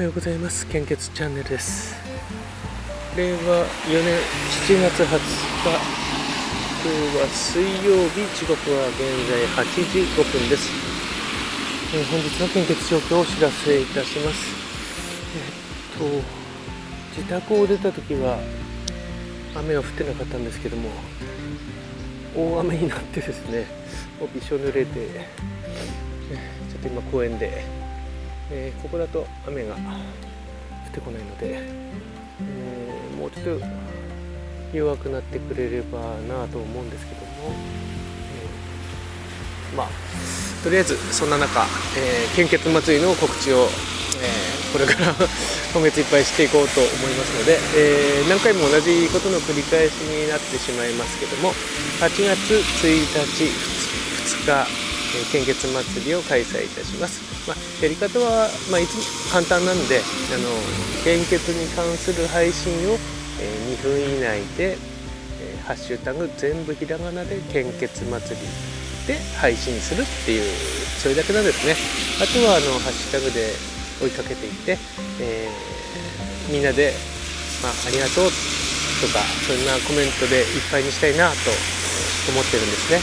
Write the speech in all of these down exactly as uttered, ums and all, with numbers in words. はようございます。献血チャンネルです。れいわよねんしちがつはつか、今日は水曜日、時刻は現在はちじごふんです。えー、本日の献血状況をお知らせいたします。えっと自宅を出た時は雨は降ってなかったんですけども、大雨になってですね、もうびしょ濡れて、ちょっと今公園で、えー、ここだと雨が降ってこないので、えー、もうちょっと弱くなってくれればなと思うんですけども、えー、まあとりあえずそんな中、えー、献血祭りの告知を、えー、これから今月いっぱいしていこうと思いますので、えー、何回も同じことの繰り返しになってしまいますけども、はちがつついたちふつか、えー、献血祭りを開催いたします。まあ、やり方は、まあ、いつも簡単なので、あの献血に関する配信を、えー、にふん以内で、えー、ハッシュタグ全部ひらがなで献血祭りで配信するっていう、それだけなんですね。あとはあのハッシュタグで追いかけていって、えー、みんなで、まあ、ありがとうとか、そんなコメントでいっぱいにしたいなと思ってるんですね。ね、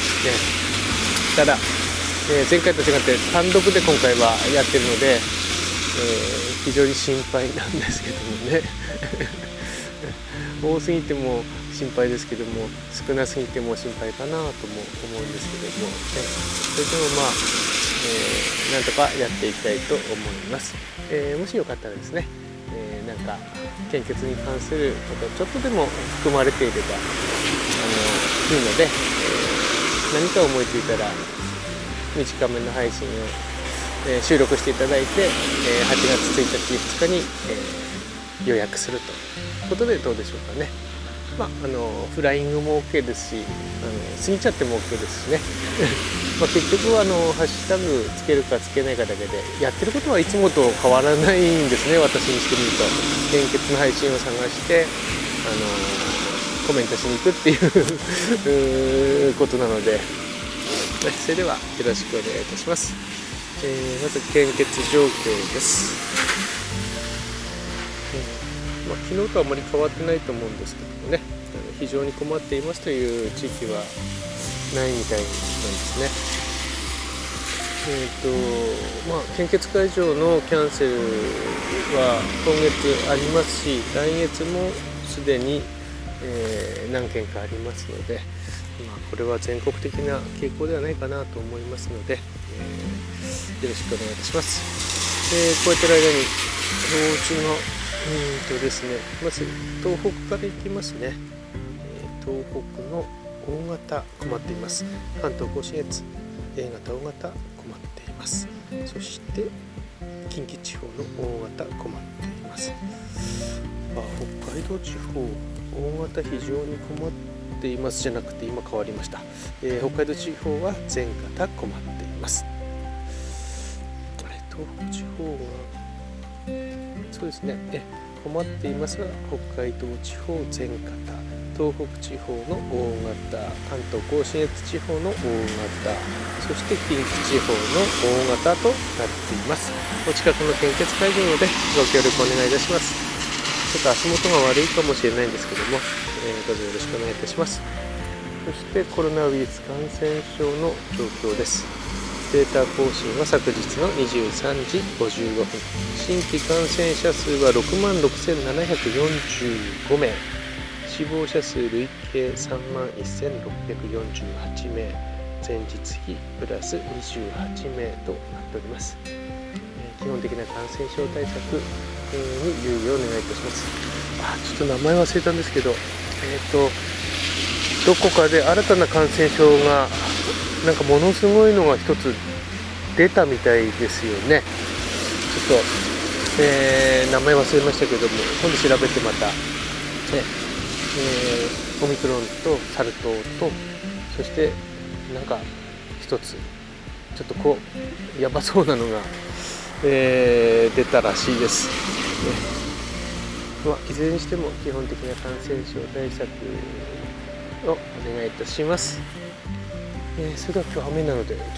ただ、えー、前回と違って単独で今回はやってるので、えー、非常に心配なんですけどもね多すぎても心配ですけども、少なすぎても心配かなとも思うんですけども、ね、それでもまあ、えー、なんとかやっていきたいと思います。えー、もしよかったらですね、えー、なんか献血に関することちょっとでも含まれていればあのいいので、えー、何か思いついたら短めの配信を、えー、収録していただいて、えー、はちがつついたちふつかに、えー、予約するということでどうでしょうかね。まあ、あのフライングも OK ですし、あの過ぎちゃっても OK ですしねまあ結局はあのハッシュタグつけるかつけないかだけで、やってることはいつもと変わらないんですね。私にしてみると、献血の配信を探してあのコメントしに行くっていうことなので、それではよろしくお願いいたします。えー、まず献血状況です。まあ、昨日とあまり変わってないと思うんですけどもね、非常に困っていますという地域はないみたいなんですね。えーとまあ、献血会場のキャンセルは今月ありますし、来月もすでに、えー、何件かありますので、まあ、これは全国的な傾向ではないかなと思いますので、えー、よろしくお願いいたします。えー、こういった間に同時のうんとですね、まず東北から行きますね。えー、東北の大型困っています。関東甲信越 A 型大型困っています。そして近畿地方の大型困っています。まあ、北海道地方大型非常に困っていますじゃなくて、今変わりました。えー、北海道地方は全型困っています。あれ、東北地方はそうですね、え困っていますが、北海道地方全型、東北地方の大型、関東甲信越地方の大型、そして近畿地方の大型となっています。お近くの献血会場でご協力お願いいたします。ちょっと足元が悪いかもしれないんですけども、えー、どうぞよろしくお願いいたします。そしてコロナウイルス感染症の状況です。データ更新は昨日のにじゅうさんじごじゅうごふん、新規感染者数は ろくまんろくせんななひゃくよんじゅうご 名、死亡者数累計 さんまんせんろっぴゃくよんじゅうはち 名、前日比プラスにじゅうはち 名となっております。えー、基本的な感染症対策に留意をお願いいたします。あ、ちょっと名前忘れたんですけど、えーと、どこかで新たな感染症がなんかものすごいのが一つ出たみたいですよね。ちょっと、えー、名前忘れましたけども、今度調べてまた、ねえー、オミクロンとサル痘と、そしてなんか一つちょっとこうやばそうなのが、えー、出たらしいです、ね。まあ、いずれにしても基本的な感染症対策をお願いいたします。えー、それでは今日雨なのでちょっと、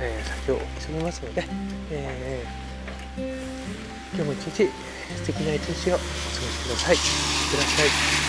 えー、先を急ぎますので、えー今日も一日素敵な一日をお過ごしください。いってらっしゃい。